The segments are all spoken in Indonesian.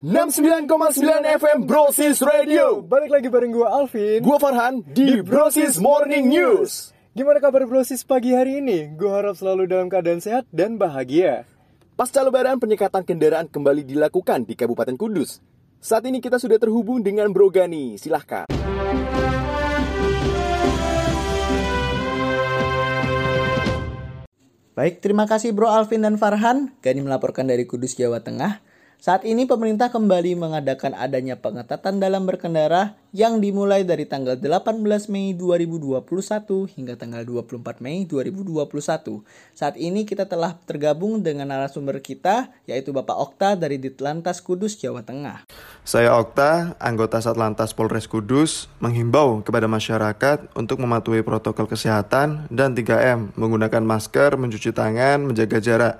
69,9 FM Brosis Radio. Balik lagi bareng gue Alvin, gue Farhan di Brosis Morning News. Gimana kabar Brosis pagi hari ini? Gue harap selalu dalam keadaan sehat dan bahagia. Pasca Lebaran, penyekatan kendaraan kembali dilakukan di Kabupaten Kudus. Saat ini kita sudah terhubung dengan Bro Gani. Silahkan. Baik, terima kasih Bro Alvin dan Farhan. Gani melaporkan dari Kudus, Jawa Tengah. Saat ini pemerintah kembali mengadakan adanya pengetatan dalam berkendara yang dimulai dari tanggal 18 Mei 2021 hingga tanggal 24 Mei 2021. Saat ini kita telah tergabung dengan narasumber kita, yaitu Bapak Okta dari Ditlantas Kudus, Jawa Tengah. Saya Okta, anggota Satlantas Polres Kudus, menghimbau kepada masyarakat untuk mematuhi protokol kesehatan dan 3M, menggunakan masker, mencuci tangan, menjaga jarak.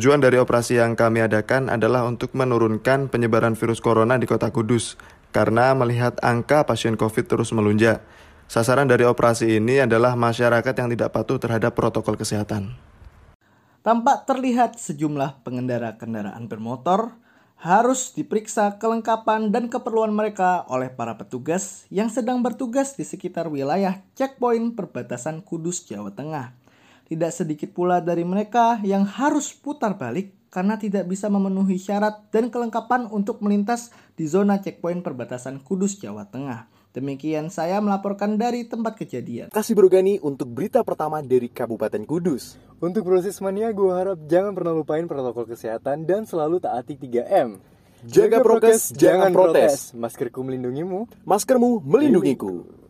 Tujuan dari operasi yang kami adakan adalah untuk menurunkan penyebaran virus corona di Kota Kudus karena melihat angka pasien COVID terus melonjak. Sasaran dari operasi ini adalah masyarakat yang tidak patuh terhadap protokol kesehatan. Tampak terlihat sejumlah pengendara kendaraan bermotor harus diperiksa kelengkapan dan keperluan mereka oleh para petugas yang sedang bertugas di sekitar wilayah checkpoint perbatasan Kudus, Jawa Tengah. Tidak sedikit pula dari mereka yang harus putar balik karena tidak bisa memenuhi syarat dan kelengkapan untuk melintas di zona checkpoint perbatasan Kudus, Jawa Tengah. Demikian saya melaporkan dari tempat kejadian. Kasih Bro Gani untuk berita pertama dari Kabupaten Kudus. Untuk Brosis Mania, gue harap jangan pernah lupain protokol kesehatan dan selalu taati 3M. Jaga prokes, jangan protes. Maskerku melindungimu, maskermu melindungiku.